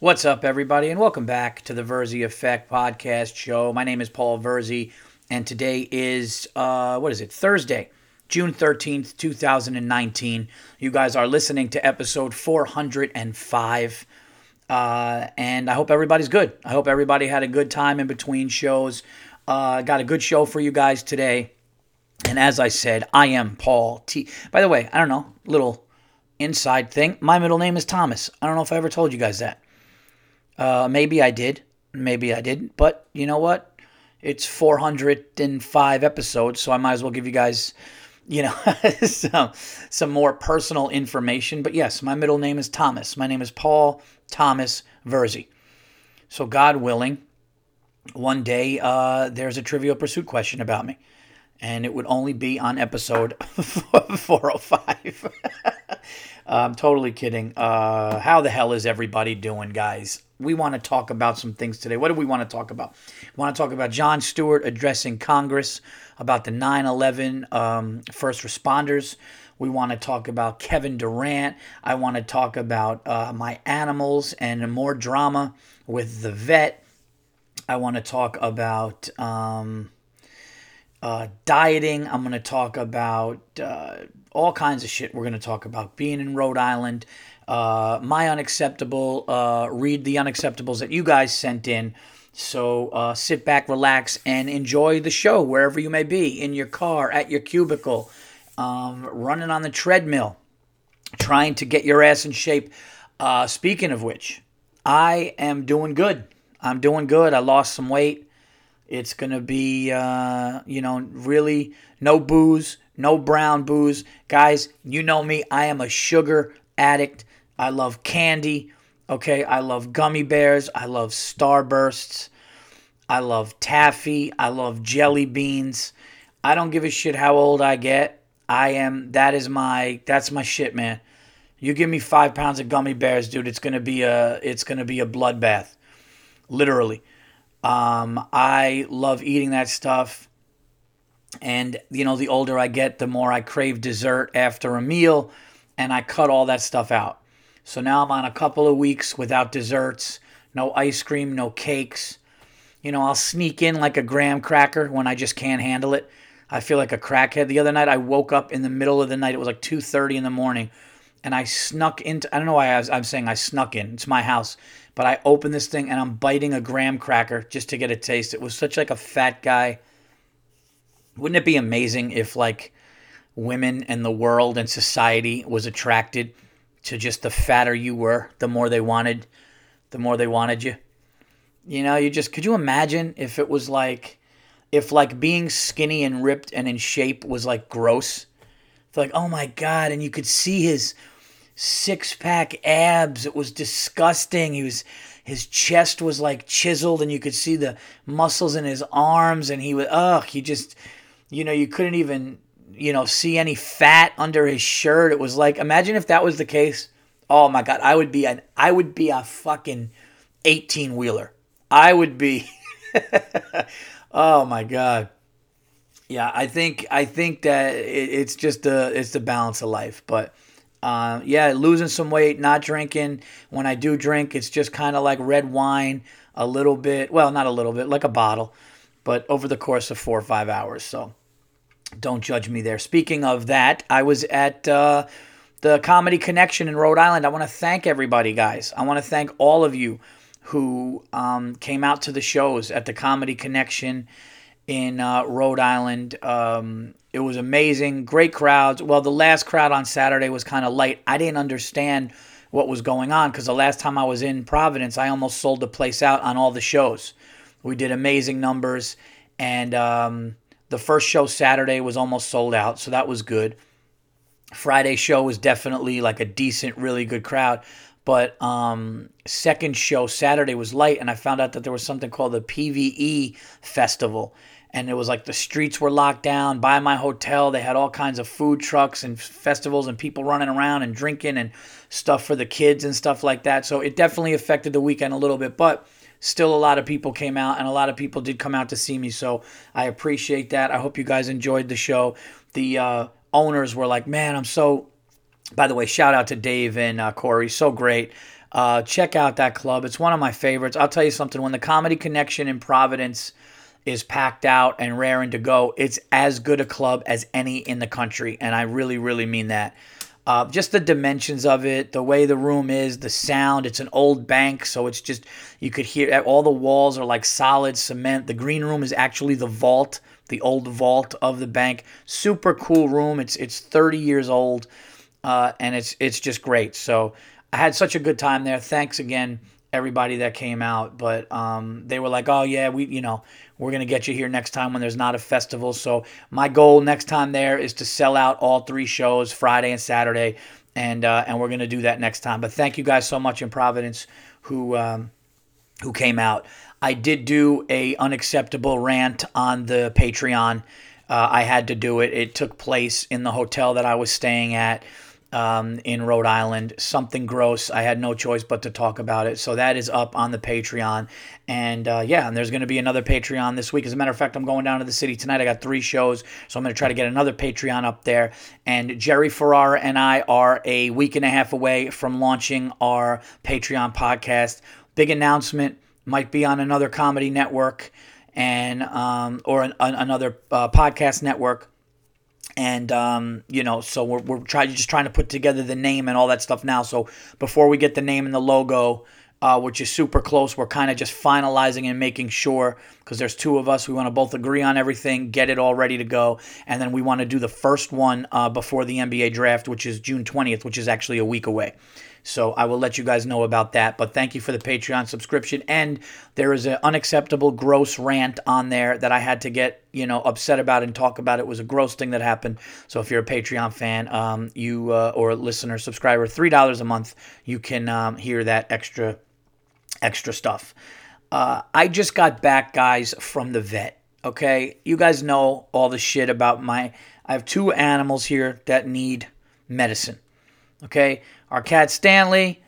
What's up, everybody, and welcome back to the Verzi Effect podcast show. My name is Paul Verzi, and today is, Thursday, June 13th, 2019. You guys are listening to episode 405, and I hope everybody's good. I hope everybody had a good time in between shows. Got a good show for you guys today, and as I said, I am Paul T. By the way, I don't know, little inside thing, my middle name is Thomas. I don't know if I ever told you guys that. Maybe I did, maybe I didn't, but you know what? It's 405 episodes, so I might as well give you guys, you know, some more personal information. But yes, my middle name is Thomas. My name is Paul Thomas Verzi. So God willing, one day there's a Trivial Pursuit question about me, and it would only be on episode 405. I'm totally kidding. How the hell is everybody doing, guys? We want to talk about some things today. What do we want to talk about? We want to talk about Jon Stewart addressing Congress about the 9/11 first responders. We want to talk about Kevin Durant. I want to talk about my animals and more drama with the vet. I want to talk about dieting. I'm going to talk about all kinds of shit. We're going to talk about being in Rhode Island. My unacceptable, read the unacceptables that you guys sent in. So sit back, relax, and enjoy the show wherever you may be, in your car, at your cubicle, running on the treadmill, trying to get your ass in shape. Speaking of which, I am doing good. I'm doing good. I lost some weight. It's going to be, really no booze, no brown booze. Guys, you know me. I am a sugar addict. I love candy, okay? I love gummy bears. I love Starbursts. I love taffy. I love jelly beans. I don't give a shit how old I get. That's my shit, man. You give me 5 pounds of gummy bears, dude, it's gonna be a bloodbath, literally. I love eating that stuff, and you know, the older I get, the more I crave dessert after a meal. And I cut all that stuff out. So now I'm on a couple of weeks without desserts, no ice cream, no cakes. You know, I'll sneak in like a graham cracker when I just can't handle it. I feel like a crackhead. The other night I woke up in the middle of the night. It was like 2:30 in the morning. And I snuck into, I don't know why I'm saying I snuck in. It's my house. But I opened this thing and I'm biting a graham cracker just to get a taste. It was such like a fat guy. Wouldn't it be amazing if like women and the world and society was attracted to just the fatter you were, the more they wanted you? You know, you just, could you imagine if it was like, if like being skinny and ripped and in shape was like gross? It's like, oh my God, and you could see his six-pack abs. It was disgusting. His chest was like chiseled and you could see the muscles in his arms, and you couldn't even, you know, see any fat under his shirt. It was like, imagine if that was the case. Oh my God, I would be a fucking 18-wheeler. I would be. Oh my God. Yeah, I think that it's just the balance of life. But yeah, losing some weight, not drinking. When I do drink, it's just kind of like red wine, a little bit. Well, not a little bit, like a bottle, but over the course of 4 or 5 hours. So don't judge me there. Speaking of that, I was at the Comedy Connection in Rhode Island. I want to thank everybody, guys. I want to thank all of you who came out to the shows at the Comedy Connection in Rhode Island. It was amazing. Great crowds. Well, the last crowd on Saturday was kind of light. I didn't understand what was going on because the last time I was in Providence, I almost sold the place out on all the shows. We did amazing numbers, and the first show Saturday was almost sold out, so that was good. Friday's show was definitely like a decent, really good crowd. But second show Saturday was light, and I found out that there was something called the PVE Festival. And it was like the streets were locked down. By my hotel, they had all kinds of food trucks and festivals and people running around and drinking and stuff for the kids and stuff like that. So it definitely affected the weekend a little bit, but still, a lot of people came out, and a lot of people did come out to see me, so I appreciate that. I hope you guys enjoyed the show. The owners were like, man, I'm so... By the way, shout out to Dave and Corey. So great. Check out that club. It's one of my favorites. I'll tell you something. When the Comedy Connection in Providence is packed out and raring to go, it's as good a club as any in the country. And I really, really mean that. Just the dimensions of it, the way the room is, the sound. It's an old bank, so it's just, you could hear, all the walls are like solid cement. The green room is actually the vault, the old vault of the bank. Super cool room. It's 30 years old, and it's just great. So I had such a good time there. Thanks again, everybody that came out. But they were like, oh, yeah, we're going to get you here next time when there's not a festival. So my goal next time there is to sell out all three shows, Friday and Saturday, and we're going to do that next time. But thank you guys so much in Providence who came out. I did do a unacceptable rant on the Patreon. I had to do it. It took place in the hotel that I was staying at in Rhode Island. Something gross. I had no choice but to talk about it. So that is up on the Patreon. And there's going to be another Patreon this week. As a matter of fact, I'm going down to the city tonight. I got three shows, so I'm going to try to get another Patreon up there. And Jerry Ferrara and I are a week and a half away from launching our Patreon podcast. Big announcement. Might be on another comedy network and or another podcast network. And, so we're trying to put together the name and all that stuff now. So before we get the name and the logo, which is super close, we're kind of just finalizing and making sure, because there's two of us. We want to both agree on everything, get it all ready to go. And then we want to do the first one before the NBA draft, which is June 20th, which is actually a week away. So I will let you guys know about that. But thank you for the Patreon subscription. And there is an unacceptable gross rant on there that I had to get, upset about and talk about. It was a gross thing that happened. So if you're a Patreon fan, or a listener, subscriber, $3 a month, you can hear that extra stuff. I just got back, guys, from the vet. Okay? You guys know all the shit about I have two animals here that need medicine. Okay? Our cat Stanley,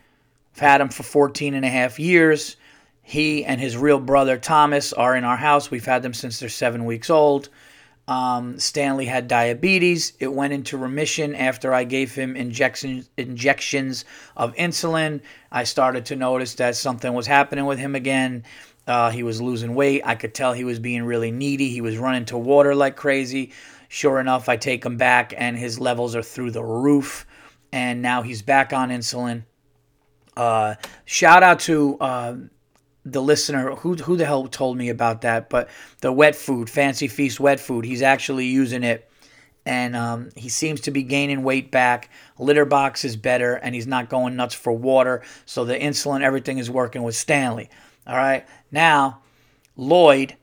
I've had him for 14 and a half years. He and his real brother Thomas are in our house. We've had them since they're 7 weeks old. Stanley had diabetes. It went into remission after I gave him injections of insulin. I started to notice that something was happening with him again. He was losing weight. I could tell he was being really needy. He was running to water like crazy. Sure enough, I take him back, and his levels are through the roof. And now he's back on insulin. Shout out to the listener. Who the hell told me about that? But the wet food, Fancy Feast wet food, he's actually using it. And he seems to be gaining weight back. Litter box is better, and he's not going nuts for water. So the insulin, everything is working with Stanley. All right. Now, Lloyd,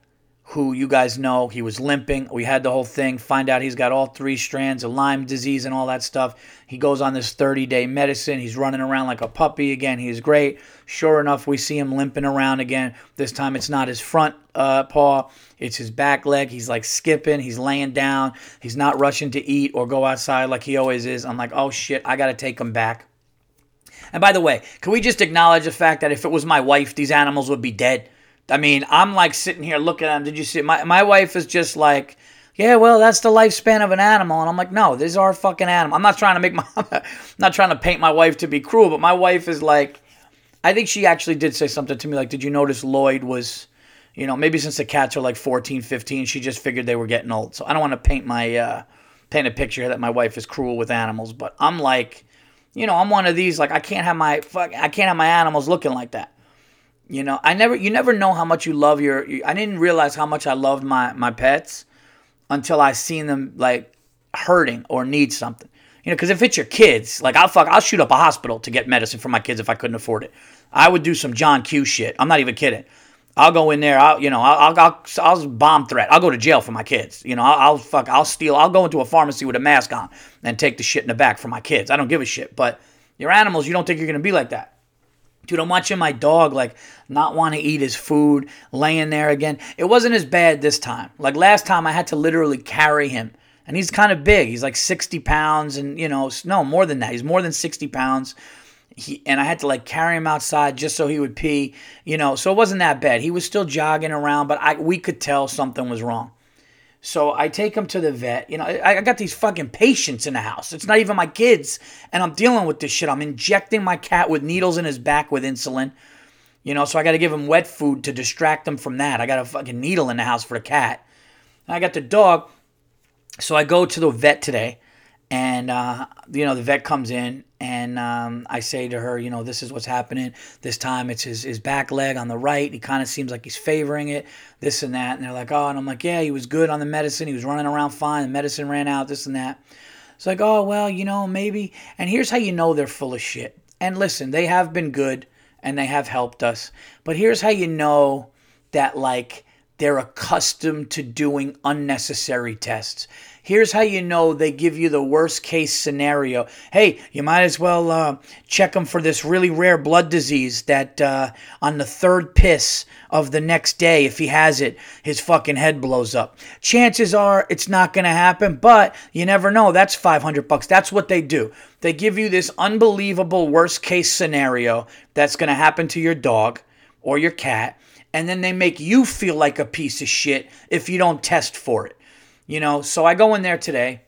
who you guys know, he was limping. We had the whole thing. Find out he's got all three strands of Lyme disease and all that stuff. He goes on this 30-day medicine. He's running around like a puppy again. He's great. Sure enough, we see him limping around again. This time it's not his front paw. It's his back leg. He's like skipping. He's laying down. He's not rushing to eat or go outside like he always is. I'm like, oh, shit, I got to take him back. And by the way, can we just acknowledge the fact that if it was my wife, these animals would be dead? I mean, I'm like sitting here looking at him. Did you see? My wife is just like, yeah, well, that's the lifespan of an animal. And I'm like, no, these are fucking animals. I'm not trying to paint my wife to be cruel, but my wife is like, I think she actually did say something to me like, did you notice Lloyd was, maybe since the cats are like 14, 15, she just figured they were getting old. So I don't want to paint a picture that my wife is cruel with animals, but I'm like, I'm one of these, like, I can't have my animals looking like that. You never know how much you love I didn't realize how much I loved my pets until I seen them like hurting or need something. Because if it's your kids, like I'll shoot up a hospital to get medicine for my kids if I couldn't afford it. I would do some John Q shit. I'm not even kidding. I'll go in there. I'll bomb threat. I'll go to jail for my kids. I'll go into a pharmacy with a mask on and take the shit in the back for my kids. I don't give a shit. But your animals, you don't think you're gonna be like that. Dude, I'm watching my dog, like, not want to eat his food, laying there again. It wasn't as bad this time. Like, last time I had to literally carry him. And he's kind of big. He's like 60 pounds and, no, more than that. He's more than 60 pounds. And I had to, like, carry him outside just so he would pee, So it wasn't that bad. He was still jogging around, but we could tell something was wrong. So I take them to the vet. You know, I got these fucking patients in the house. It's not even my kids. And I'm dealing with this shit. I'm injecting my cat with needles in his back with insulin. You know, so I got to give him wet food to distract him from that. I got a fucking needle in the house for the cat. And I got the dog. So I go to the vet today. And, you know, the vet comes in. And I say to her, you know, this is what's happening. This time it's his back leg on the right. He kind of seems like he's favoring it, this and that. And they're like, oh, and I'm like, yeah, he was good on the medicine. He was running around fine. The medicine ran out, this and that. It's like, oh, well, you know, maybe. And here's how you know they're full of shit. And listen, they have been good and they have helped us. But here's how you know that, like, they're accustomed to doing unnecessary tests. Here's how you know they give you the worst case scenario. Hey, you might as well check them for this really rare blood disease that on the third piss of the next day, if he has it, his fucking head blows up. Chances are it's not going to happen, but you never know. That's $500. That's what they do. They give you this unbelievable worst case scenario that's going to happen to your dog or your cat, and then they make you feel like a piece of shit if you don't test for it. You know, so I go in there today,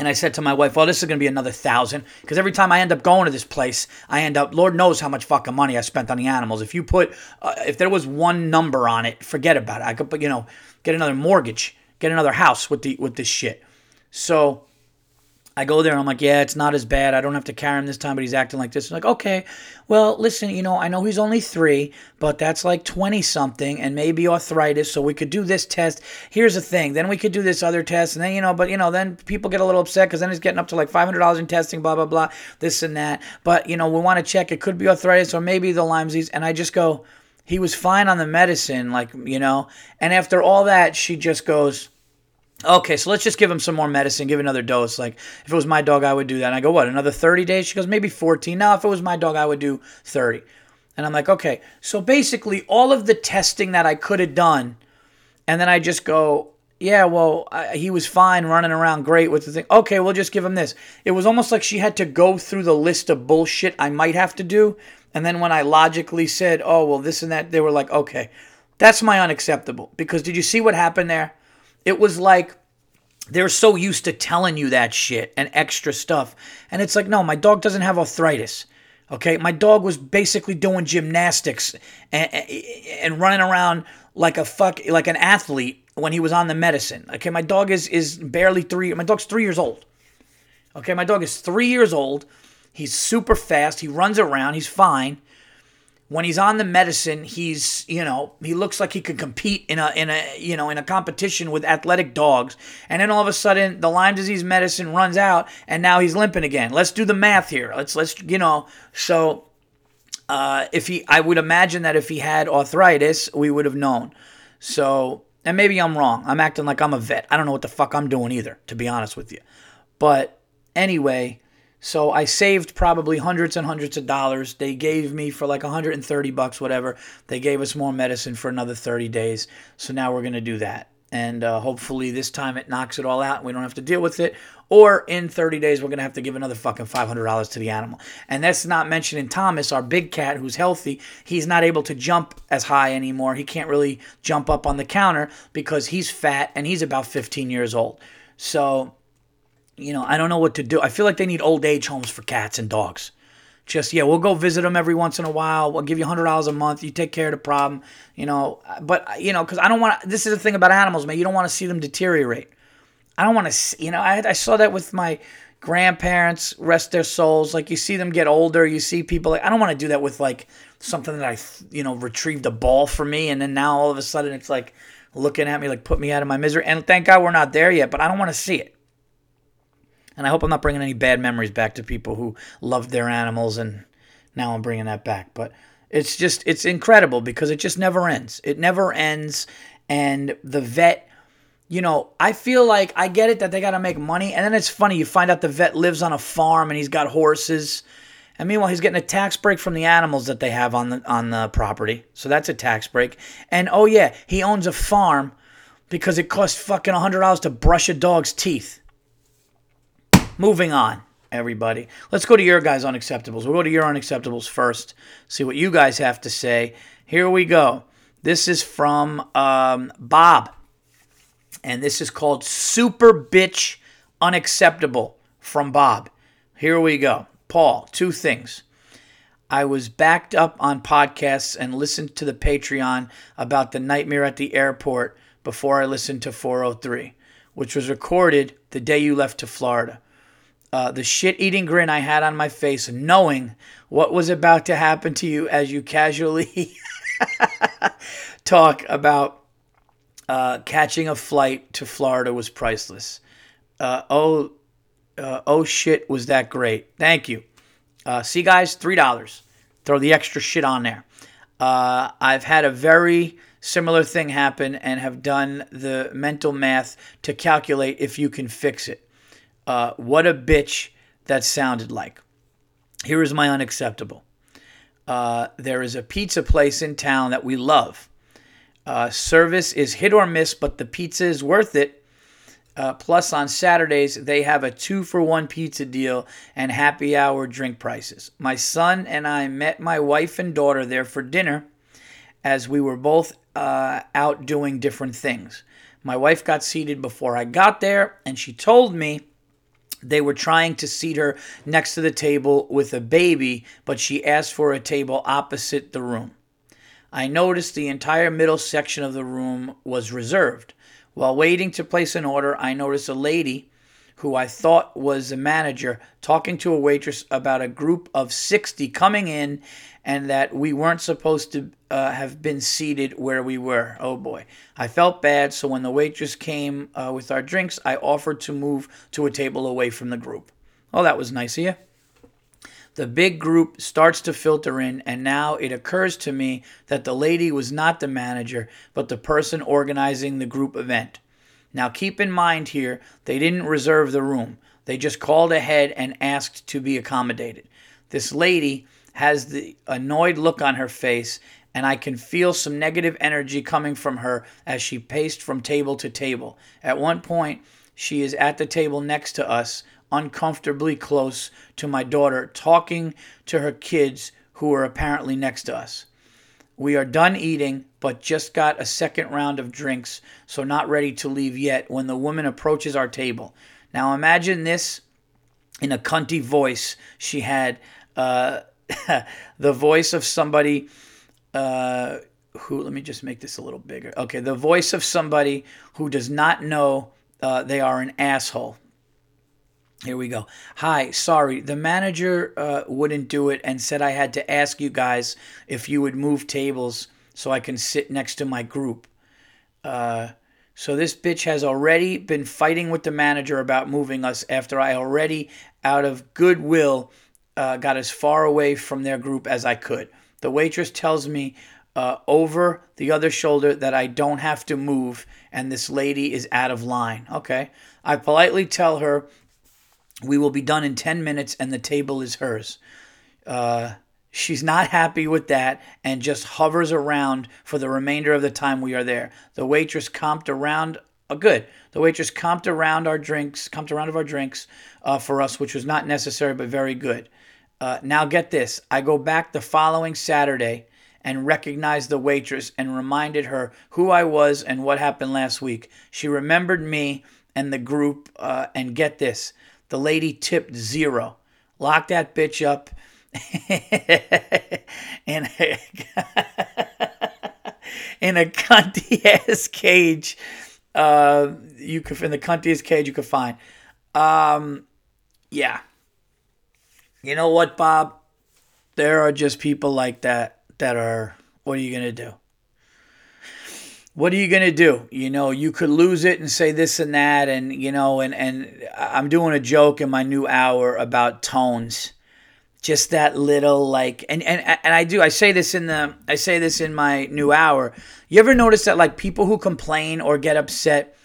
and I said to my wife, well, this is going to be another $1,000, because every time I end up going to this place, I end up, Lord knows how much fucking money I spent on the animals. If you put, if there was one number on it, forget about it. I could, you know, get another mortgage, get another house with this shit. So I go there, and I'm like, yeah, it's not as bad. I don't have to carry him this time, but he's acting like this. I'm like, okay, well, listen, you know, I know he's only 3, but that's like 20-something and maybe arthritis, so we could do this test. Here's the thing. Then we could do this other test, and then, you know, but, you know, then people get a little upset because then it's getting up to like $500 in testing, blah, blah, blah, this and that. But, you know, we want to check. It could be arthritis or maybe the Lyme disease. And I just go, he was fine on the medicine, like, you know. And after all that, she just goes, okay, so let's just give him some more medicine, give another dose. Like, if it was my dog, I would do that. And I go, what, another 30 days? She goes, maybe 14. No, if it was my dog, I would do 30. And I'm like, okay. So basically, all of the testing that I could have done, and then I just go, yeah, well, he was fine running around great with the thing. Okay, we'll just give him this. It was almost like she had to go through the list of bullshit I might have to do. And then when I logically said, oh, well, this and that, they were like, okay. That's my unacceptable. Because did you see what happened there? It was like they're so used to telling you that shit and extra stuff. And it's like, no, my dog doesn't have arthritis, okay? My dog was basically doing gymnastics and running around like an athlete when he was on the medicine, okay? My dog is barely 3. My dog's 3 years old, okay? My dog is 3 years old. He's super fast. He runs around. He's fine. When he's on the medicine, he's, you know, he looks like he could compete in a competition with athletic dogs. And then all of a sudden, the Lyme disease medicine runs out, and now he's limping again. Let's do the math here. Let's you know. So, I would imagine that if he had arthritis, we would have known. So, and maybe I'm wrong. I'm acting like I'm a vet. I don't know what the fuck I'm doing either, to be honest with you. But anyway. So I saved probably hundreds and hundreds of dollars. They gave me for like $130, whatever. They gave us more medicine for another 30 days. So now we're going to do that. And hopefully this time it knocks it all out. And we don't have to deal with it. Or in 30 days, we're going to have to give another fucking $500 to the animal. And that's not mentioning Thomas, our big cat, who's healthy. He's not able to jump as high anymore. He can't really jump up on the counter because he's fat and he's about 15 years old. So, you know, I don't know what to do. I feel like they need old age homes for cats and dogs. Just, yeah, we'll go visit them every once in a while. We'll give you $100 a month. You take care of the problem, you know. But, you know, because I don't want to, this is the thing about animals, man. You don't want to see them deteriorate. I don't want to, you know, I saw that with my grandparents, rest their souls. Like, you see them get older. You see people, like, I don't want to do that with, like, something that I, you know, retrieved a ball for me. And then now all of a sudden it's, like, looking at me, like, put me out of my misery. And thank God we're not there yet, but I don't want to see it. And I hope I'm not bringing any bad memories back to people who loved their animals, and now I'm bringing that back. But it's just, it's incredible because it just never ends. It never ends, and the vet, you know, I feel like I get it that they got to make money, and then it's funny. You find out the vet lives on a farm, and he's got horses, and meanwhile, he's getting a tax break from the animals that they have on the property. So that's a tax break. And, oh, yeah, he owns a farm because it costs fucking $100 to brush a dog's teeth. Moving on, everybody. Let's go to your guys' unacceptables. We'll go to your unacceptables first, see what you guys have to say. Here we go. This is from Bob. and this is called Super Bitch Unacceptable from Bob. Here we go. Paul, two things. I was backed up on podcasts and listened to the Patreon about the nightmare at the airport before I listened to 403, which was recorded the day you left to Florida. The shit-eating grin I had on my face, knowing what was about to happen to you as you casually talk about catching a flight to Florida was priceless. Oh shit, was that great. Thank you. See, guys, $3. Throw the extra shit on there. I've had a very similar thing happen and have done the mental math to calculate if you can fix it. What a bitch that sounded like. Here is my unacceptable. There is a pizza place in town that we love. Service is hit or miss, but the pizza is worth it. Plus, on Saturdays, they have a 2-for-1 pizza deal and happy hour drink prices. My son and I met my wife and daughter there for dinner as we were both out doing different things. My wife got seated before I got there, and she told me they were trying to seat her next to the table with a baby, but she asked for a table opposite the room. I noticed the entire middle section of the room was reserved. While waiting to place an order, I noticed a lady who I thought was the manager talking to a waitress about a group of 60 coming in and that we weren't supposed to have been seated where we were. Oh boy. I felt bad, so when the waitress came with our drinks, I offered to move to a table away from the group. Oh, that was nice of you. The big group starts to filter in, and now it occurs to me that the lady was not the manager, but the person organizing the group event. Now, keep in mind here, they didn't reserve the room. They just called ahead and asked to be accommodated. This lady has the annoyed look on her face, and I can feel some negative energy coming from her as she paced from table to table. At one point, she is at the table next to us, uncomfortably close to my daughter, talking to her kids who are apparently next to us. We are done eating, but just got a second round of drinks, so not ready to leave yet when the woman approaches our table. Now imagine this in a cunty voice. She had the voice of somebody who, let me just make this a little bigger. Okay, the voice of somebody who does not know they are an asshole. Here we go. Hi, sorry. The manager wouldn't do it and said I had to ask you guys if you would move tables so I can sit next to my group. So this bitch has already been fighting with the manager about moving us after I already, out of goodwill, got as far away from their group as I could. The waitress tells me over the other shoulder that I don't have to move and this lady is out of line. Okay. I politely tell her we will be done in 10 minutes and the table is hers. She's not happy with that and just hovers around for the remainder of the time we are there. The waitress comped around. Good. The waitress comped around of our drinks for us, which was not necessary, but very good. Now get this. I go back the following Saturday and recognized the waitress and reminded her who I was and what happened last week. She remembered me and the group, and get this. The lady tipped $0. Locked that bitch up. And in a cunty ass cage, in the cuntiest cage you could find. Yeah. You know what, Bob? There are just people like that are, what are you going to do? What are you going to do? You know, you could lose it and say this and that. And, you know, and I'm doing a joke in my new hour about tones. Just that little, like, and I say this in my new hour. You ever notice that, like, people who complain or get upset,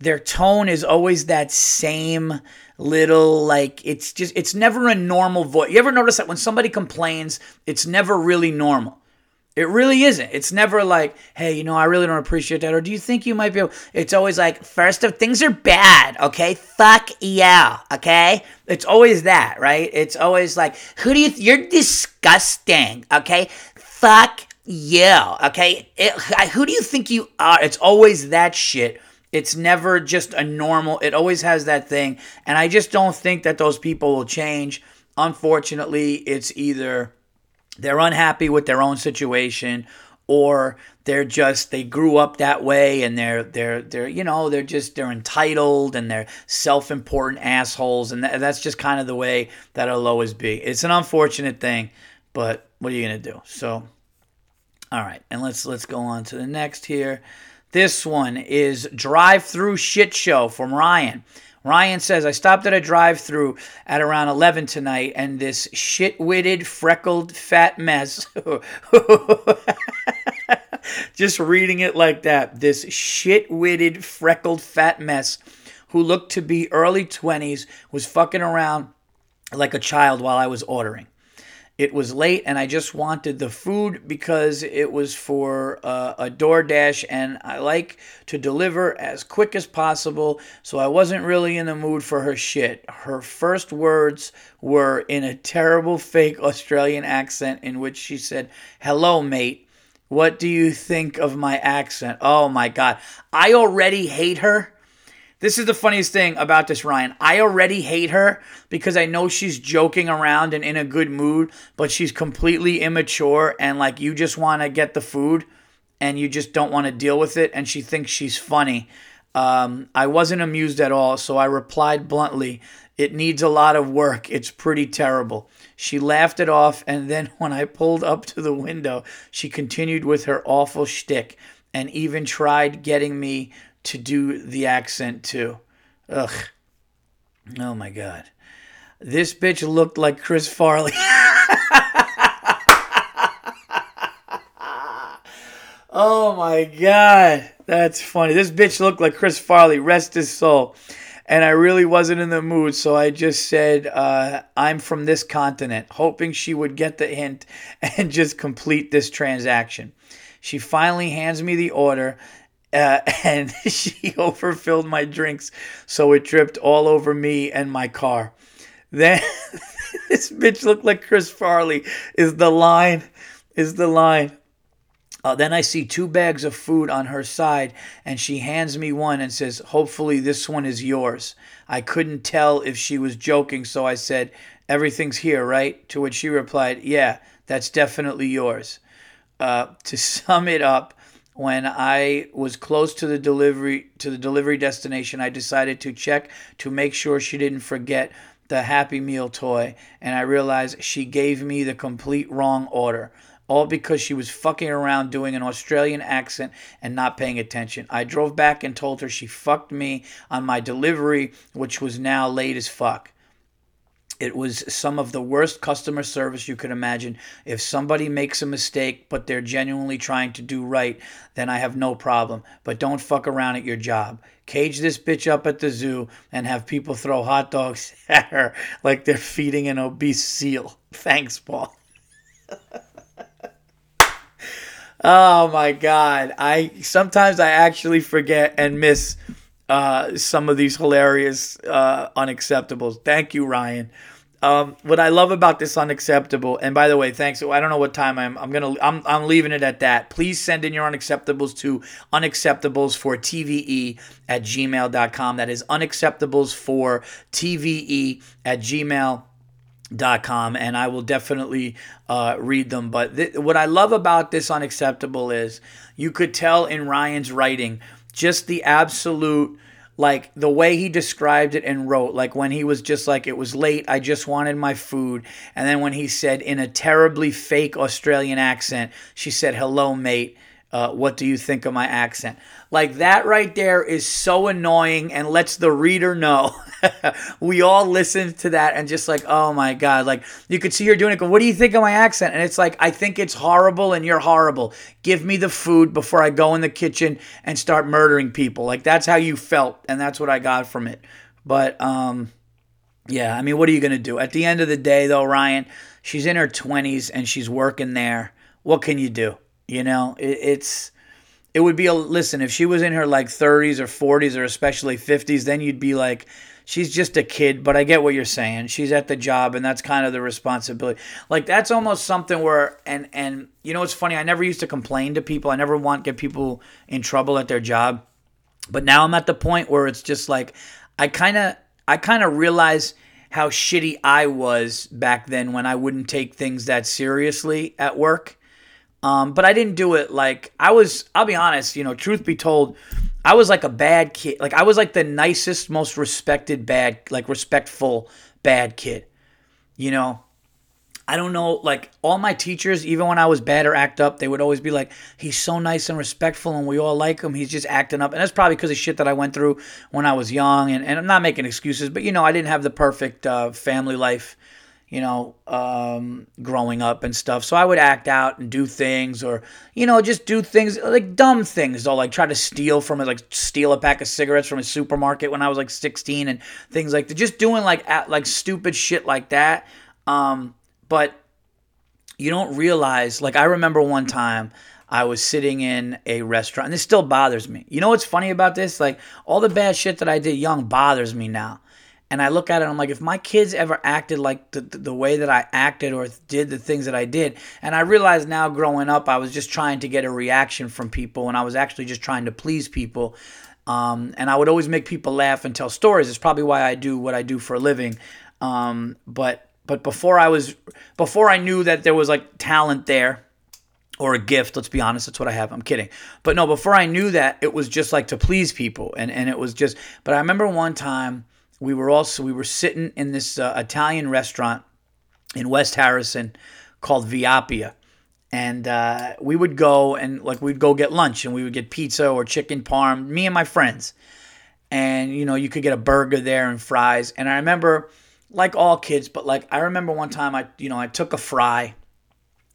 their tone is always that same little, like, it's never a normal voice. You ever notice that when somebody complains, it's never really normal? It really isn't. It's never like, hey, you know, I really don't appreciate that. Or do you think you might be able... It's always like, first of things are bad, okay? Fuck yeah, okay? It's always that, right? It's always like, who do you... You're disgusting, okay? Fuck yeah, okay? Who do you think you are? It's always that shit. It's never just a normal, it always has that thing. And I just don't think that those people will change. Unfortunately, it's either they're unhappy with their own situation, or they're just, they grew up that way, and they're you know, they're just, they're entitled, and they're self-important assholes, and that's just kind of the way that it'll always be. It's an unfortunate thing, but what are you going to do? So, all right, and let's go on to the next here. This one is Drive-Thru Shit Show from Ryan. Ryan says, I stopped at a drive-thru at around 11 tonight, and this shit-witted, freckled, fat mess. Just reading it like that. This shit-witted, freckled, fat mess who looked to be early 20s was fucking around like a child while I was ordering. It was late, and I just wanted the food because it was for a DoorDash, and I like to deliver as quick as possible, so I wasn't really in the mood for her shit. Her first words were in a terrible fake Australian accent in which she said, "Hello, mate. What do you think of my accent?" Oh, my God. I already hate her. This is the funniest thing about this, Ryan. I already hate her because I know she's joking around and in a good mood, but she's completely immature and, like, you just want to get the food and you just don't want to deal with it, and she thinks she's funny. I wasn't amused at all, so I replied bluntly, "It needs a lot of work. It's pretty terrible." She laughed it off, and then when I pulled up to the window, she continued with her awful shtick and even tried getting me to do the accent too. Ugh. Oh my God. This bitch looked like Chris Farley. Oh my God. That's funny. This bitch looked like Chris Farley. Rest his soul. And I really wasn't in the mood, so I just said, I'm from this continent, hoping she would get the hint and just complete this transaction. She finally hands me the order, and she overfilled my drinks, so it dripped all over me and my car. Then this bitch looked like Chris Farley is the line. Then I see 2 bags of food on her side, and she hands me one and says, "Hopefully this one is yours." I couldn't tell if she was joking, so I said, "Everything's here, right?" To which she replied, "Yeah, that's definitely yours." To sum it up, when I was close to the delivery destination, I decided to check to make sure she didn't forget the Happy Meal toy, and I realized she gave me the complete wrong order, all because she was fucking around doing an Australian accent and not paying attention. I drove back and told her she fucked me on my delivery, which was now late as fuck. It was some of the worst customer service you could imagine. If somebody makes a mistake, but they're genuinely trying to do right, then I have no problem. But don't fuck around at your job. Cage this bitch up at the zoo and have people throw hot dogs at her like they're feeding an obese seal. Thanks, Paul. Oh, my God. Sometimes I actually forget and miss some of these hilarious unacceptables. Thank you, Ryan. What I love about this unacceptable, and by the way, thanks. I don't know what time I'm leaving it at that. Please send in your unacceptables to unacceptablesfortve@gmail.com. That is unacceptablesfortve@gmail.com, and I will definitely read them. But what I love about this unacceptable is you could tell in Ryan's writing just the absolute, like, the way he described it and wrote, like, when he was just like, "It was late, I just wanted my food," and then when he said, in a terribly fake Australian accent, she said, "Hello, mate. What do you think of my accent?" Like, that right there is so annoying and lets the reader know. We all listened to that and just like, oh my God. Like, you could see her doing it. Go, "What do you think of my accent?" And it's like, I think it's horrible and you're horrible. Give me the food before I go in the kitchen and start murdering people. Like, that's how you felt, and that's what I got from it. But, yeah, I mean, what are you going to do? At the end of the day, though, Ryan, she's in her 20s and she's working there. What can you do? You know, it would be listen, if she was in her like 30s or 40s or especially 50s, then you'd be like, she's just a kid. But I get what you're saying. She's at the job, and that's kind of the responsibility. Like, that's almost something where, and you know, it's funny. I never used to complain to people. I never want to get people in trouble at their job. But now I'm at the point where it's just like, I kind of realize how shitty I was back then when I wouldn't take things that seriously at work. But I didn't do it like I'll be honest, you know, truth be told, I was like a bad kid. Like I was like the nicest, most respected respectful bad kid. You know, I don't know, like all my teachers, even when I was bad or act up, they would always be like, he's so nice and respectful and we all like him. He's just acting up. And that's probably because of shit that I went through when I was young. And I'm not making excuses, but you know, I didn't have the perfect family life, you know, growing up and stuff. So I would act out and do things or, you know, just do things like dumb things. I'll like try to steal a pack of cigarettes from a supermarket when I was like 16 and things like that. Just doing like stupid shit like that. But you don't realize, like I remember one time I was sitting in a restaurant and this still bothers me. You know what's funny about this? Like all the bad shit that I did young bothers me now. And I look at it and I'm like, if my kids ever acted like the way that I acted or did the things that I did, and I realize now growing up, I was just trying to get a reaction from people and I was actually just trying to please people. And I would always make people laugh and tell stories. It's probably why I do what I do for a living. But before I knew that there was like talent there or a gift, let's be honest, that's what I have. I'm kidding. But no, before I knew that, it was just like to please people. And it was just, but I remember one time, we were sitting in this Italian restaurant in West Harrison called Viapia. And we would go and like we'd go get lunch and we would get pizza or chicken parm, me and my friends. And, you know, you could get a burger there and fries. And I remember like all kids, but like I remember one time I took a fry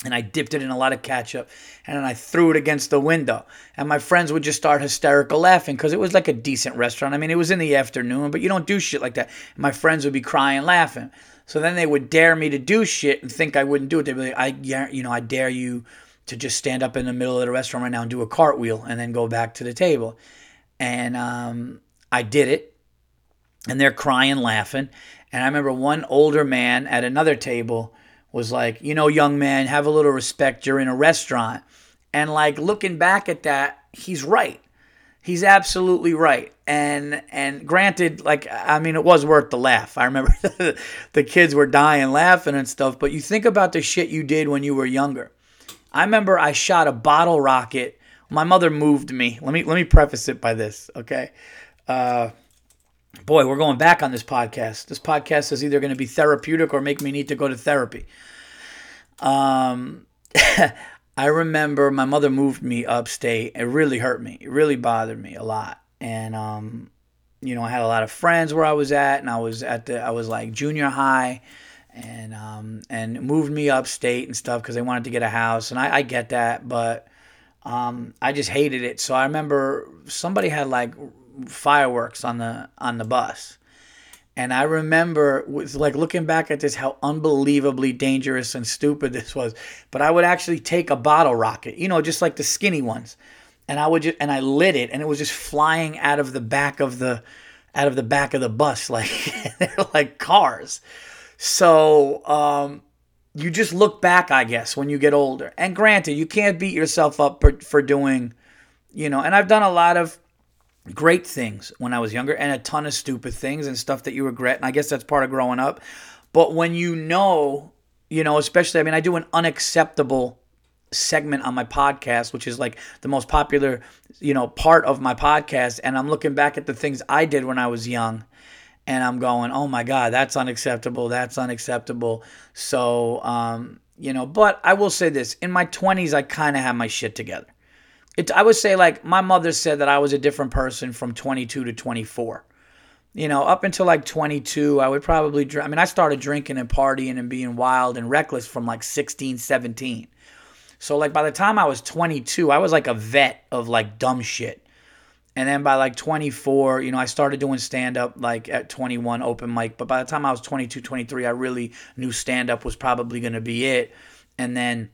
and I dipped it in a lot of ketchup and then I threw it against the window. And my friends would just start hysterical laughing because it was like a decent restaurant. I mean, it was in the afternoon, but you don't do shit like that. And my friends would be crying laughing. So then they would dare me to do shit and think I wouldn't do it. They'd be like, I dare you to just stand up in the middle of the restaurant right now and do a cartwheel and then go back to the table. And I did it. And they're crying laughing. And I remember one older man at another table was like, you know, young man, have a little respect. You're in a restaurant. And like looking back at that, he's right. He's absolutely right. And granted, like, I mean, it was worth the laugh. I remember the kids were dying laughing and stuff. But you think about the shit you did when you were younger. I remember I shot a bottle rocket. My mother moved me. Let me preface it by this, okay? Boy, we're going back on this podcast. This podcast is either going to be therapeutic or make me need to go to therapy. I remember my mother moved me upstate. It really hurt me. It really bothered me a lot. And, you know, I had a lot of friends where I was at, and I was like junior high, and moved me upstate and stuff because they wanted to get a house. And I get that, but I just hated it. So I remember somebody had like fireworks on the bus. And I remember with like looking back at this, how unbelievably dangerous and stupid this was. But I would actually take a bottle rocket, you know, just like the skinny ones. And I lit it and it was just flying out of the back of the bus, like like cars. So, you just look back, I guess, when you get older. And granted, you can't beat yourself up for doing, you know, and I've done a lot of great things when I was younger and a ton of stupid things and stuff that you regret. And I guess that's part of growing up. But when you know, especially, I mean, I do an unacceptable segment on my podcast, which is like the most popular, you know, part of my podcast. And I'm looking back at the things I did when I was young and I'm going, oh my God, that's unacceptable. That's unacceptable. So, you know, but I will say this, in my 20s, I kind of had my shit together. I would say, like, my mother said that I was a different person from 22 to 24. You know, up until, like, 22, I would probably I mean, I started drinking and partying and being wild and reckless from, like, 16, 17. So, like, by the time I was 22, I was, like, a vet of, like, dumb shit. And then by, like, 24, you know, I started doing stand-up, like, at 21, open mic. But by the time I was 22, 23, I really knew stand-up was probably going to be it. And then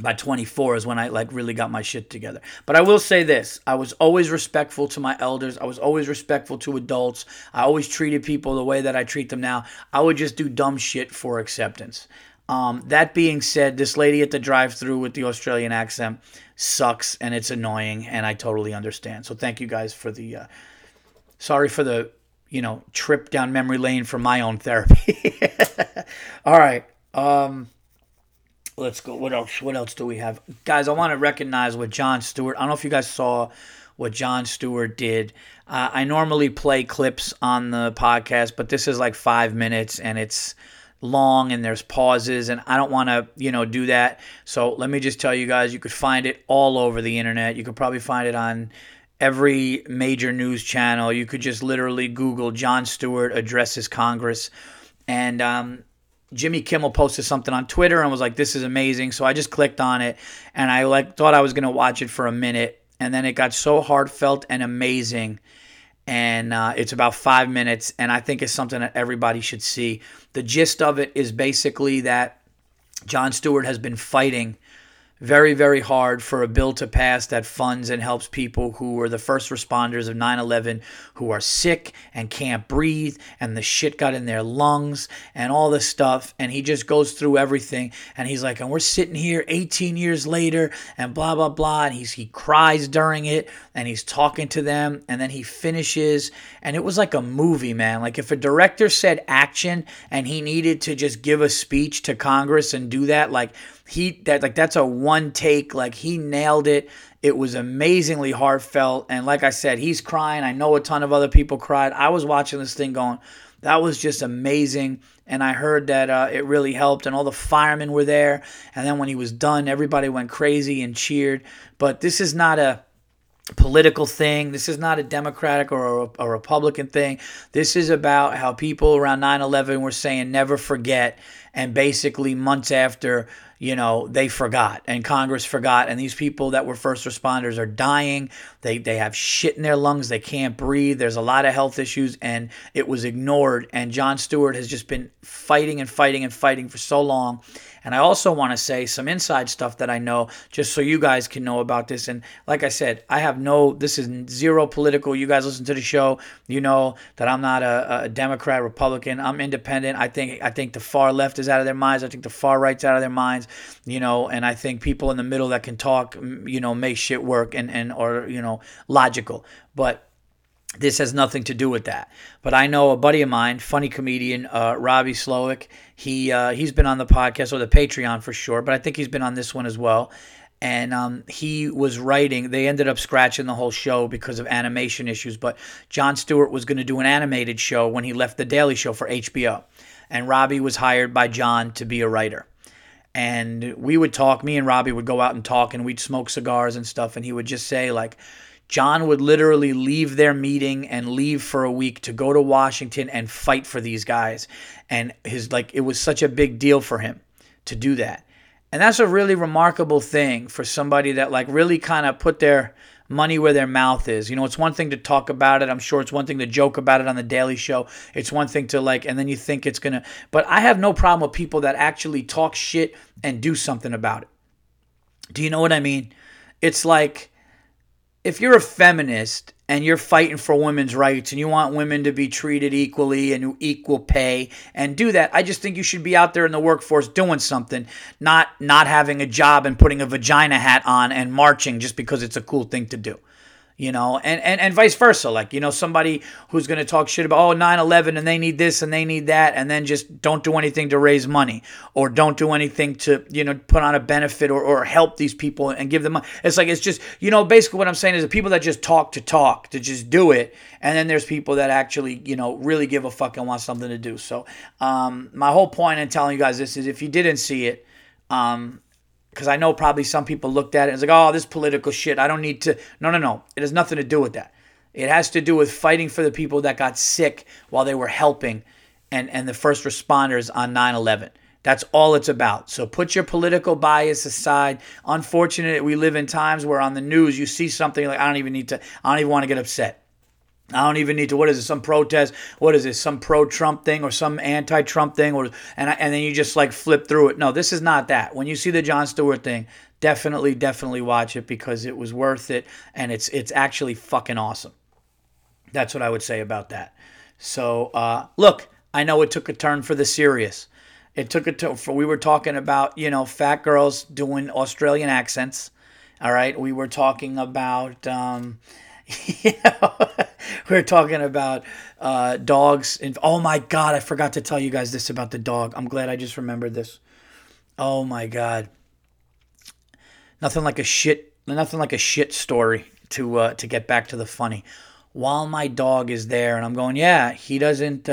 by 24 is when I like really got my shit together. But I will say this. I was always respectful to my elders. I was always respectful to adults. I always treated people the way that I treat them now. I would just do dumb shit for acceptance. That being said, this lady at the drive-thru with the Australian accent sucks, and it's annoying, and I totally understand. So thank you guys for the, sorry for the, trip down memory lane for my own therapy. All right. Let's go. What else do we have? Guys, I want to recognize what Jon Stewart, I don't know if you guys saw what Jon Stewart did. I normally play clips on the podcast, but this is like 5 minutes, and it's long and there's pauses, and I don't want to do that. So let me just tell you guys, you could find it all over the internet. You could probably find it on every major news channel. You could just literally Google Jon Stewart addresses Congress, and Jimmy Kimmel posted something on Twitter and was like, this is amazing. So I just clicked on it, and I thought I was gonna watch it for a minute, and then it got so heartfelt and amazing. And it's about 5 minutes, and I think it's something that everybody should see. The gist of it is basically that Jon Stewart has been fighting very, very hard for a bill to pass that funds and helps people who were the first responders of 9/11 who are sick and can't breathe, and the shit got in their lungs and all this stuff. And he just goes through everything, and he's like, and we're sitting here 18 years later and blah, blah, blah. And he cries during it, and he's talking to them, and then he finishes. And it was like a movie, man. Like if a director said action and he needed to just give a speech to Congress and do that, that's a one take. Like he nailed it. It was amazingly heartfelt. And like I said, he's crying. I know a ton of other people cried. I was watching this thing going, that was just amazing. And I heard that it really helped. And all the firemen were there. And then when he was done, everybody went crazy and cheered. But this is not a political thing. This is not a Democratic or a Republican thing. This is about how people around 9/11 were saying never forget, and basically months after, they forgot, and Congress forgot, and these people that were first responders are dying. They have shit in their lungs. They can't breathe. There's a lot of health issues, and it was ignored. And Jon Stewart has just been fighting and fighting and fighting for so long. And I also want to say some inside stuff that I know, just so you guys can know about this. And like I said, this is zero political. You guys listen to the show, you know that I'm not a Democrat, Republican. I'm independent. I think the far left is out of their minds. I think the far right's out of their minds, and I think people in the middle that can talk, make shit work and logical. But this has nothing to do with that. But I know a buddy of mine, funny comedian, Robbie Slowick. He's been on the podcast, or the Patreon for sure, but I think he's been on this one as well. And he was writing. They ended up scratching the whole show because of animation issues, but Jon Stewart was going to do an animated show when he left The Daily Show for HBO. And Robbie was hired by Jon to be a writer. And we would talk. Me and Robbie would go out and talk, and we'd smoke cigars and stuff, and he would just say, like, Jon would literally leave their meeting and leave for a week to go to Washington and fight for these guys. And it was such a big deal for him to do that. And that's a really remarkable thing for somebody that really kind of put their money where their mouth is. It's one thing to talk about it. I'm sure it's one thing to joke about it on The Daily Show. It's one thing to and then you think it's going to. But I have no problem with people that actually talk shit and do something about it. Do you know what I mean? It's like, if you're a feminist and you're fighting for women's rights and you want women to be treated equally and equal pay and do that, I just think you should be out there in the workforce doing something, not having a job and putting a vagina hat on and marching just because it's a cool thing to do. And vice versa. Somebody who's going to talk shit about, 9/11 and they need this and they need that, and then just don't do anything to raise money, or don't do anything to, put on a benefit or help these people and give them money. Basically what I'm saying is the people that just talk, to just do it. And then there's people that actually, really give a fuck and want something to do. So my whole point in telling you guys this is, if you didn't see it, because I know probably some people looked at it and it's like, oh, this political shit, I don't need to. No. It has nothing to do with that. It has to do with fighting for the people that got sick while they were helping and the first responders on 9/11. That's all it's about. So put your political bias aside. Unfortunately, we live in times where on the news you see something like, I don't even want to get upset. I don't even need to. What is it? Some protest? What is this? Some pro-Trump thing or some anti-Trump thing? And then you just flip through it. No, this is not that. When you see the Jon Stewart thing, definitely watch it, because it was worth it, and it's actually fucking awesome. That's what I would say about that. So look, I know it took a turn for the serious. It took it to, for, we were talking about, you know, fat girls doing Australian accents. All right. We were talking about, you know, we were talking about dogs. And, oh my God, I forgot to tell you guys this about the dog. I'm glad I just remembered this. Oh my God. Nothing like a shit story to get back to the funny. While my dog is there and I'm going, yeah, he doesn't,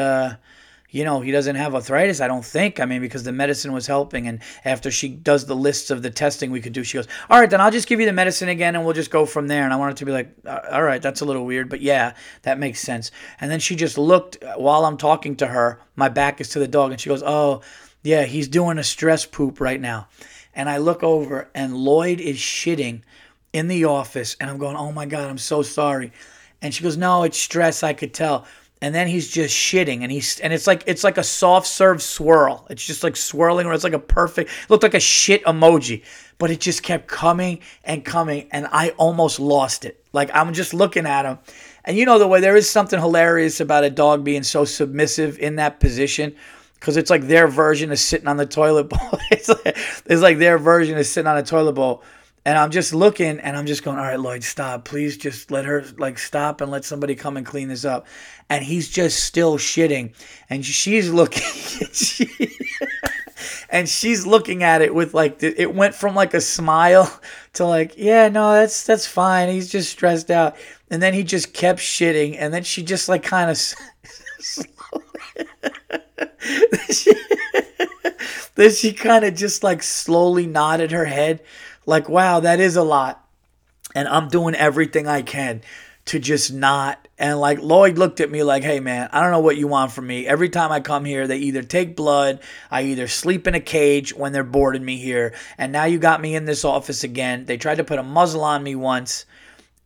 you know, he doesn't have arthritis, I don't think. I mean, because the medicine was helping. And after she does the lists of the testing we could do, she goes, all right, then I'll just give you the medicine again and we'll just go from there. And I wanted to be like, all right, that's a little weird, but yeah, that makes sense. And then she just looked while I'm talking to her, my back is to the dog. And she goes, oh yeah, he's doing a stress poop right now. And I look over and Lloyd is shitting in the office. And I'm going, oh my God, I'm so sorry. And she goes, no, it's stress, I could tell. And then he's just shitting, and it's like a soft serve swirl. It's just like swirling, or it's like a perfect. It looked like a shit emoji, but it just kept coming and coming, and I almost lost it. Like I'm just looking at him, and you know the way there is something hilarious about a dog being so submissive in that position, because it's like their version of sitting on the toilet bowl. it's like their version of sitting on a toilet bowl. And I'm just looking, and I'm just going, all right, Lloyd, stop. Please just let her, like, stop and let somebody come and clean this up. And he's just still shitting. And she's looking. And she's looking at it with, like, it went from, like, a smile to, like, yeah, no, that's fine. He's just stressed out. And then he just kept shitting. And then she just, like, kind of Then she kind of just, like, slowly nodded her head. Like, wow, that is a lot. And I'm doing everything I can to just not. And like Lloyd looked at me like, hey man, I don't know what you want from me. Every time I come here, they either take blood, I either sleep in a cage when they're boarding me here. And now you got me in this office again. They tried to put a muzzle on me once.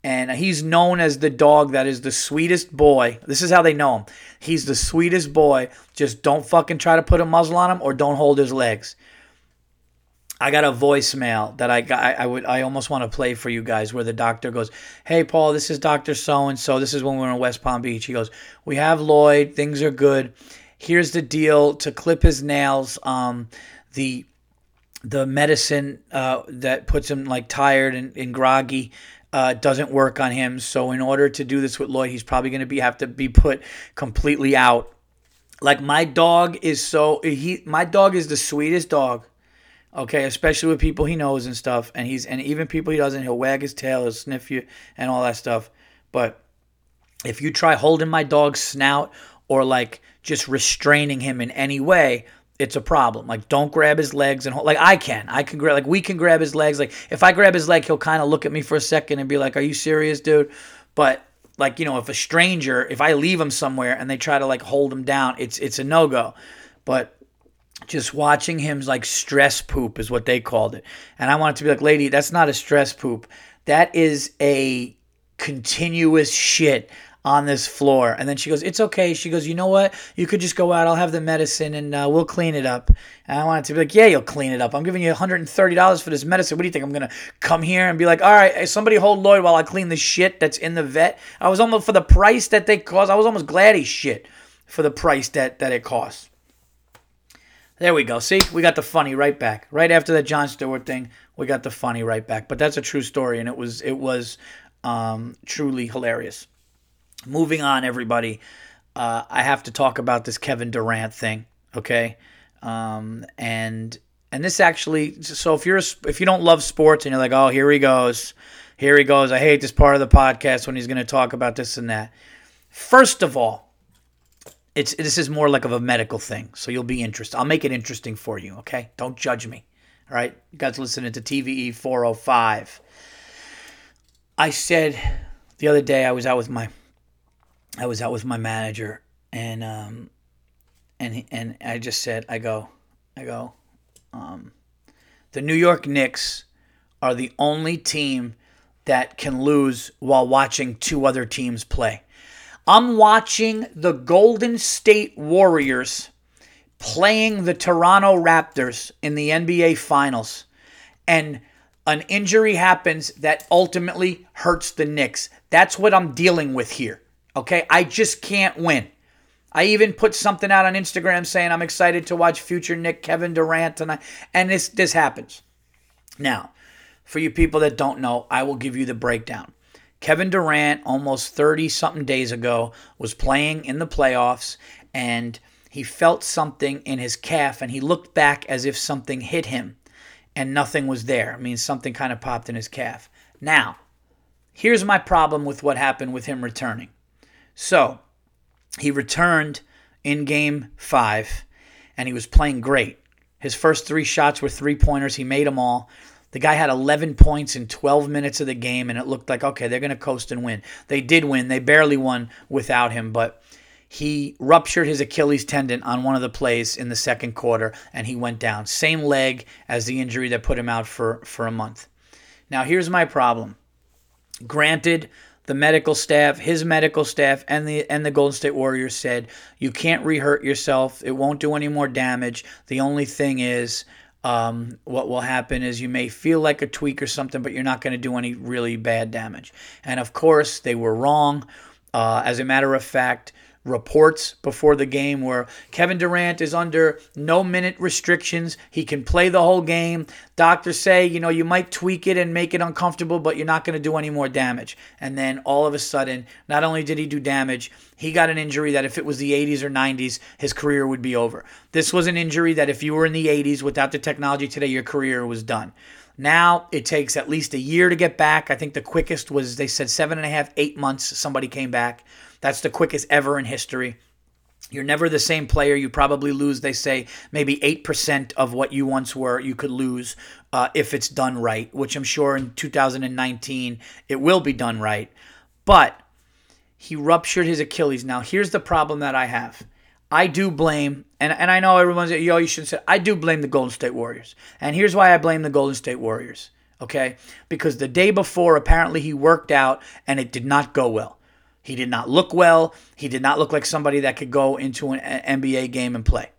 And he's known as the dog that is the sweetest boy. This is how they know him. He's the sweetest boy. Just don't fucking try to put a muzzle on him or don't hold his legs. I got a voicemail that I got. I almost want to play for you guys where the doctor goes, hey, Paul, this is Dr. So-and-so. This is when we were in West Palm Beach. He goes, we have Lloyd. Things are good. Here's the deal to clip his nails. The medicine that puts him like tired and groggy doesn't work on him. So in order to do this with Lloyd, he's probably going to have to be put completely out. Like my dog is the sweetest dog. Okay, especially with people he knows and stuff, and even people he doesn't, he'll wag his tail, he'll sniff you, and all that stuff. But if you try holding my dog's snout or like just restraining him in any way, it's a problem. Like, don't grab his legs and hold. Like I can grab. Like we can grab his legs. Like if I grab his leg, he'll kind of look at me for a second and be like, "Are you serious, dude?" But like you know, if a stranger, if I leave him somewhere and they try to like hold him down, it's a no go. But just watching him like stress poop is what they called it. And I wanted to be like, lady, that's not a stress poop. That is a continuous shit on this floor. And then she goes, it's okay. She goes, you know what? You could just go out. I'll have the medicine and we'll clean it up. And I wanted to be like, yeah, you'll clean it up. I'm giving you $130 for this medicine. What do you think? I'm going to come here and be like, all right, somebody hold Lloyd while I clean the shit that's in the vet. I was almost, for the price that they cost, I was almost glad he shit for the price that it costs. There we go. See, we got the funny right back. Right after that Jon Stewart thing, we got the funny right back. But that's a true story, and it was truly hilarious. Moving on, everybody. I have to talk about this Kevin Durant thing, okay? And this actually, so if you don't love sports and you're like, oh, here he goes. I hate this part of the podcast when he's going to talk about this and that. First of all. This is more like of a medical thing, so you'll be interested. I'll make it interesting for you, okay? Don't judge me, all right? You guys listening to TVE 405. I said the other day I was out with my manager, and I just said I go, the New York Knicks are the only team that can lose while watching two other teams play. I'm watching the Golden State Warriors playing the Toronto Raptors in the NBA Finals, and an injury happens that ultimately hurts the Knicks. That's what I'm dealing with here, okay? I just can't win. I even put something out on Instagram saying I'm excited to watch future Nick Kevin Durant tonight. And this happens. Now, for you people that don't know, I will give you the breakdown. Kevin Durant, almost 30-something days ago, was playing in the playoffs, and he felt something in his calf, and he looked back as if something hit him, and nothing was there. I mean, something kind of popped in his calf. Now, here's my problem with what happened with him returning. So, he returned in Game 5, and he was playing great. His first three shots were three-pointers. He made them all. The guy had 11 points in 12 minutes of the game, and it looked like, okay, they're going to coast and win. They did win. They barely won without him, but he ruptured his Achilles tendon on one of the plays in the second quarter, and he went down. Same leg as the injury that put him out for a month. Now, here's my problem. Granted, the medical staff, his medical staff, and the Golden State Warriors said, you can't re-hurt yourself. It won't do any more damage. The only thing is, what will happen is you may feel like a tweak or something, but you're not going to do any really bad damage. And of course, they were wrong. As a matter of fact, reports before the game were Kevin Durant is under no minute restrictions. He can play the whole game. Doctors say, you know, you might tweak it and make it uncomfortable, but you're not going to do any more damage. And then all of a sudden, not only did he do damage, he got an injury that if it was the 80s or 90s, his career would be over. This was an injury that if you were in the 80s without the technology today, your career was done. Now it takes at least a year to get back. I think the quickest was, they said, 7.5, 8 months somebody came back. That's the quickest ever in history. You're never the same player. You probably lose, they say, maybe 8% of what you once were. You could lose if it's done right, which I'm sure in 2019 it will be done right. But he ruptured his Achilles. Now, here's the problem that I have. I do blame, and I know everyone's, yo, you shouldn't say, I do blame the Golden State Warriors. And here's why I blame the Golden State Warriors, okay? Because the day before, apparently he worked out, and it did not go well. He did not look well. He did not look like somebody that could go into an NBA game and play.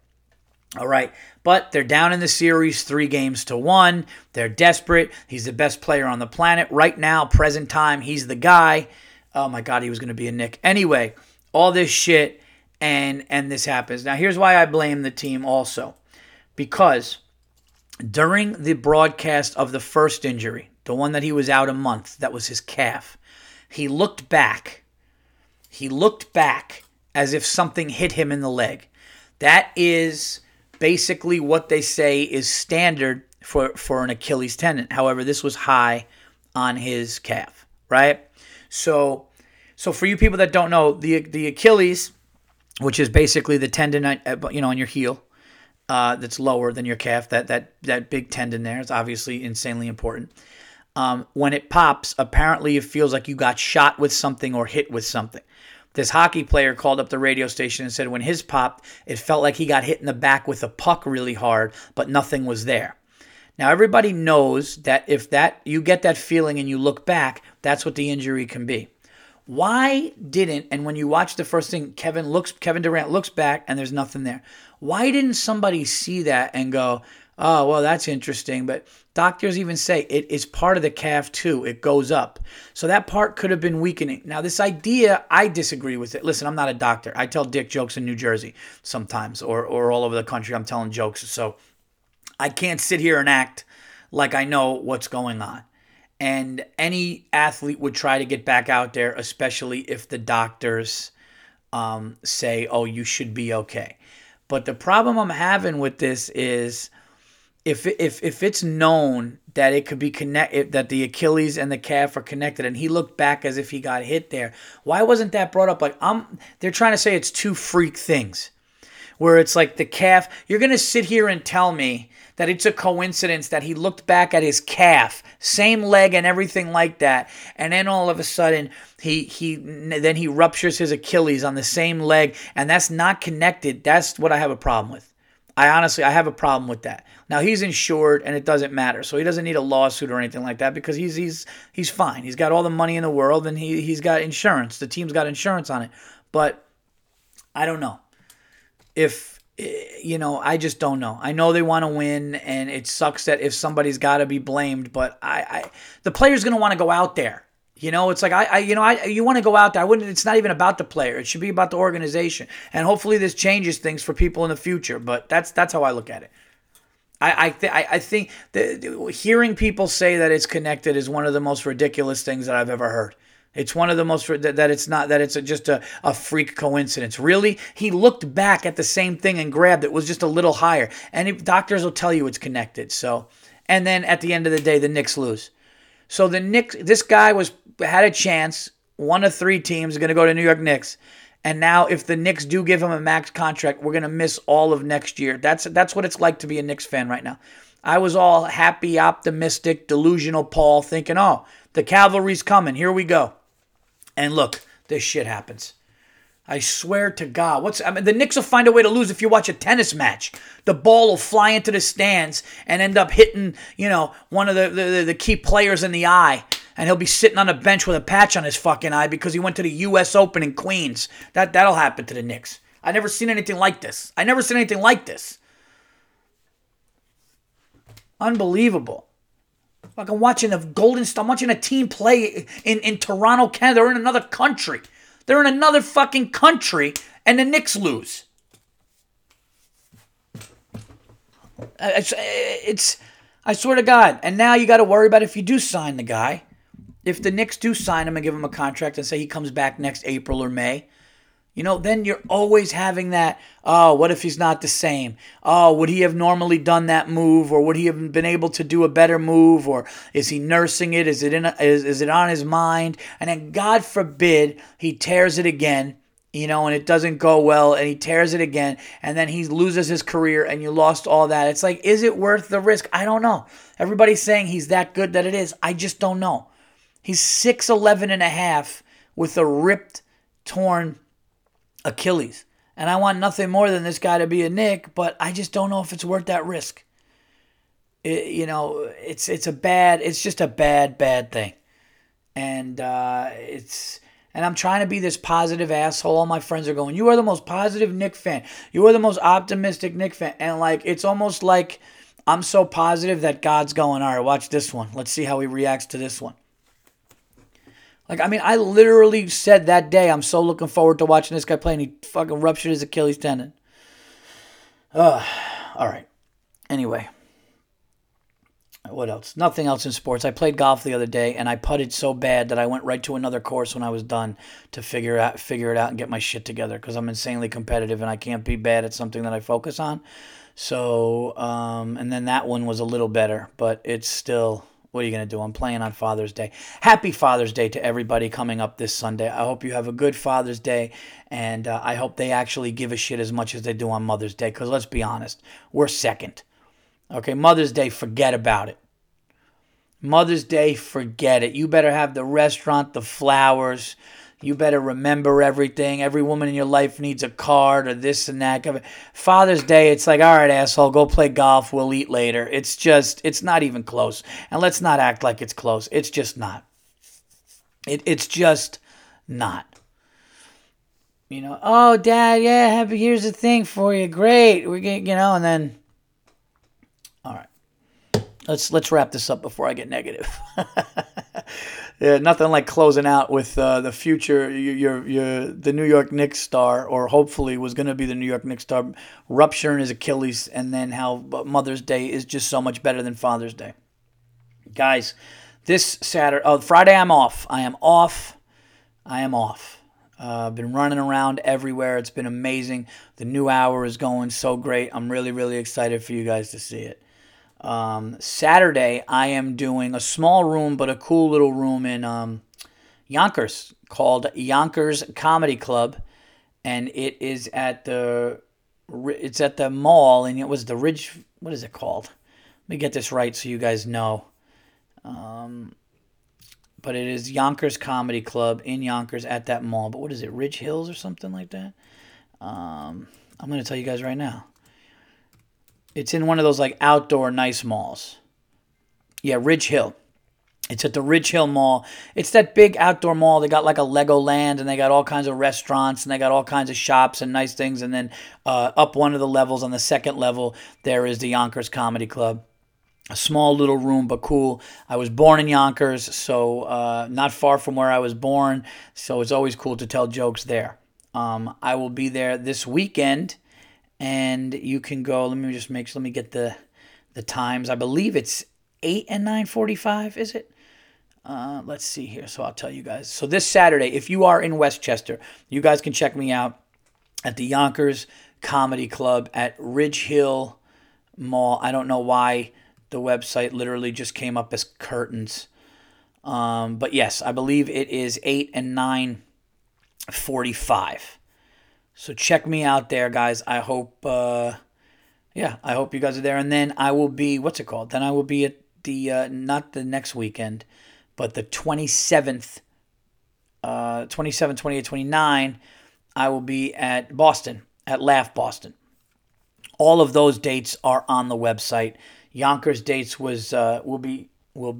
All right, but they're down in the series 3-1. They're desperate. He's the best player on the planet. Right now, present time, he's the guy. Oh, my God, he was going to be a Knick. Anyway, all this shit. And this happens. Now, here's why I blame the team also. Because during the broadcast of the first injury, the one that he was out a month, that was his calf, he looked back. He looked back as if something hit him in the leg. That is basically what they say is standard for an Achilles tendon. However, this was high on his calf, right? So for you people that don't know, the Achilles, which is basically the tendon, you know, on your heel that's lower than your calf. That big tendon there is obviously insanely important. When it pops, apparently it feels like you got shot with something or hit with something. This hockey player called up the radio station and said when his popped, it felt like he got hit in the back with a puck really hard, but nothing was there. Now, everybody knows that if that you get that feeling and you look back, that's what the injury can be. Why didn't, and when you watch the first thing, Kevin Durant looks back and there's nothing there. Why didn't somebody see that and go, oh, well, that's interesting. But doctors even say it is part of the calf too. It goes up. So that part could have been weakening. Now, this idea, I disagree with it. Listen, I'm not a doctor. I tell dick jokes in New Jersey sometimes or all over the country. I'm telling jokes. So I can't sit here and act like I know what's going on. And any athlete would try to get back out there, especially if the doctors say, oh, you should be okay. But the problem I'm having with this is if it's known that it could be connected, that the Achilles and the calf are connected, and he looked back as if he got hit there, why wasn't that brought up? Like, they're trying to say it's two freak things. Where it's like the calf, you're going to sit here and tell me that it's a coincidence that he looked back at his calf, same leg and everything like that, and then all of a sudden he ruptures his Achilles on the same leg, and that's not connected. That's what I have a problem with. I have a problem with that. Now, he's insured, and it doesn't matter, so he doesn't need a lawsuit or anything like that because he's fine. He's got all the money in the world, and he's got insurance. The team's got insurance on it, but I don't know. If, you know, I just don't know. I know they want to win, and it sucks that if somebody's got to be blamed, but the player's going to want to go out there. You know, it's like, I you want to go out there. It's not even about the player. It should be about the organization. And hopefully this changes things for people in the future. But that's how I look at it. I think that hearing people say that it's connected is one of the most ridiculous things that I've ever heard. It's one of the most, that it's not, that it's just a freak coincidence. Really? He looked back at the same thing and grabbed it. Was just a little higher. And doctors will tell you it's connected. So, and then at the end of the day, the Knicks lose. So the Knicks, this guy had a chance, one of three teams, going to go to New York Knicks. And now if the Knicks do give him a max contract, we're going to miss all of next year. That's what it's like to be a Knicks fan right now. I was all happy, optimistic, delusional Paul, thinking, oh, the cavalry's coming. Here we go. And look, this shit happens. I swear to God. The Knicks will find a way to lose if you watch a tennis match. The ball will fly into the stands and end up hitting, one of the key players in the eye. And he'll be sitting on a bench with a patch on his fucking eye because he went to the U.S. Open in Queens. That'll happen to the Knicks. I've never seen anything like this. Unbelievable. Like I'm watching a team play in Toronto, Canada. They're in another country. They're in another fucking country, and the Knicks lose. I swear to God. And now you got to worry about if you do sign the guy. If the Knicks do sign him and give him a contract and say he comes back next April or May, then you're always having that, oh, what if he's not the same? Oh, would he have normally done that move? Or would he have been able to do a better move? Or is he nursing it? Is it on his mind? And then God forbid he tears it again, and it doesn't go well and he tears it again and then he loses his career and you lost all that. It's like, is it worth the risk? I don't know. Everybody's saying he's that good that it is. I just don't know. He's 6'11 and a half with a ripped, torn Achilles. And I want nothing more than this guy to be a Knick, but I just don't know if it's worth that risk. It's just a bad thing. And and I'm trying to be this positive asshole. All my friends are going, you are the most positive Knick fan. You are the most optimistic Knick fan. And it's almost like I'm so positive that God's going, all right, watch this one. Let's see how he reacts to this one. I literally said that day, I'm so looking forward to watching this guy play, and he fucking ruptured his Achilles tendon. All right. Anyway. What else? Nothing else in sports. I played golf the other day, and I putted so bad that I went right to another course when I was done to figure it out and get my shit together because I'm insanely competitive, and I can't be bad at something that I focus on. So, and then that one was a little better, but it's still... What are you going to do? I'm playing on Father's Day. Happy Father's Day to everybody coming up this Sunday. I hope you have a good Father's Day, and I hope they actually give a shit as much as they do on Mother's Day, because let's be honest, we're second. Okay, Mother's Day, forget about it. Mother's Day, forget it. You better have the restaurant, the flowers. You better remember everything. Every woman in your life needs a card or this and that. Father's Day, it's like, all right, asshole, go play golf. We'll eat later. It's not even close. And let's not act like it's close. It's just not. It's just not. Oh, Dad, yeah, happy. Here's the thing for you. Great. We're getting, and then, all right. Let's wrap this up before I get negative. Yeah, nothing like closing out with the future. The New York Knicks star, or hopefully was going to be the New York Knicks star, rupturing his Achilles, and then how Mother's Day is just so much better than Father's Day. Guys, this Friday I'm off. I am off. I've been running around everywhere. It's been amazing. The new hour is going so great. I'm really, really excited for you guys to see it. Saturday, I am doing a small room, but a cool little room in Yonkers called Yonkers Comedy Club, and it is at the mall, and it was the Ridge. What is it called? Let me get this right so you guys know. But it is Yonkers Comedy Club in Yonkers at that mall. But what is it, Ridge Hills or something like that? I'm going to tell you guys right now. It's in one of those outdoor nice malls. Yeah, Ridge Hill. It's at the Ridge Hill Mall. It's that big outdoor mall. They got a Legoland, and they got all kinds of restaurants, and they got all kinds of shops and nice things. And then up one of the levels, on the second level, there is the Yonkers Comedy Club. A small little room, but cool. I was born in Yonkers, so not far from where I was born, so it's always cool to tell jokes there. I will be there this weekend, and you can go. Let me just make sure. Let me get the times. I believe it's 8 and 9:45, is it? Let's see here. So I'll tell you guys. So this Saturday, if you are in Westchester, you guys can check me out at the Yonkers Comedy Club at Ridge Hill Mall. I don't know why. The website literally just came up as curtains. But yes, I believe it is 8 and 9:45. So check me out there, guys. I hope, I hope you guys are there. And then I will be, Then I will be at the, not the next weekend, but the 27th, 27, 28, 29, I will be at Boston, at Laugh Boston. All of those dates are on the website. Yonkers dates will be on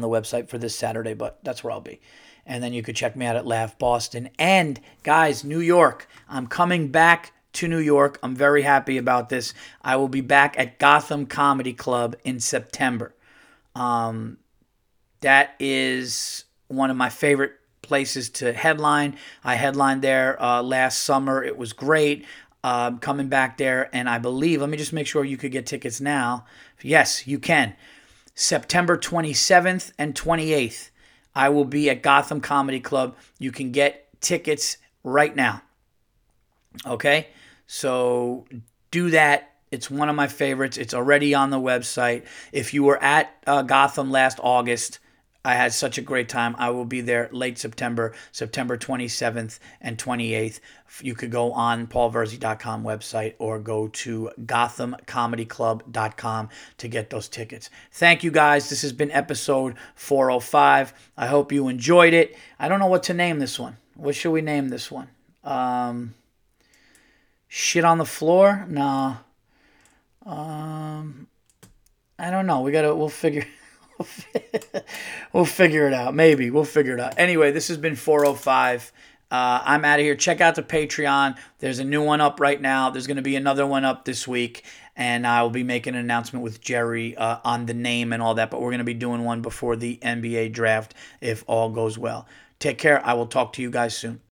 the website for this Saturday, but that's where I'll be. And then you could check me out at Laugh Boston. And guys, New York, I'm coming back to New York. I'm very happy about this. I will be back at Gotham Comedy Club in September. That is one of my favorite places to headline. I headlined there last summer. It was great. Coming back there, and I believe, let me just make sure you could get tickets now. Yes, you can. September 27th and 28th, I will be at Gotham Comedy Club. You can get tickets right now. Okay? So do that. It's one of my favorites. It's already on the website. If you were at Gotham last August, I had such a great time. I will be there late September, September 27th and 28th. You could go on paulverzi.com website or go to gothamcomedyclub.com to get those tickets. Thank you, guys. This has been episode 405. I hope you enjoyed it. I don't know what to name this one. What should we name this one? Shit on the floor? Nah. I don't know. We'll figure we'll figure it out. Maybe. We'll figure it out. Anyway, this has been 405. I'm out of here. Check out the Patreon. There's a new one up right now. There's going to be another one up this week. And I will be making an announcement with Jerry on the name and all that. But we're going to be doing one before the NBA draft if all goes well. Take care. I will talk to you guys soon.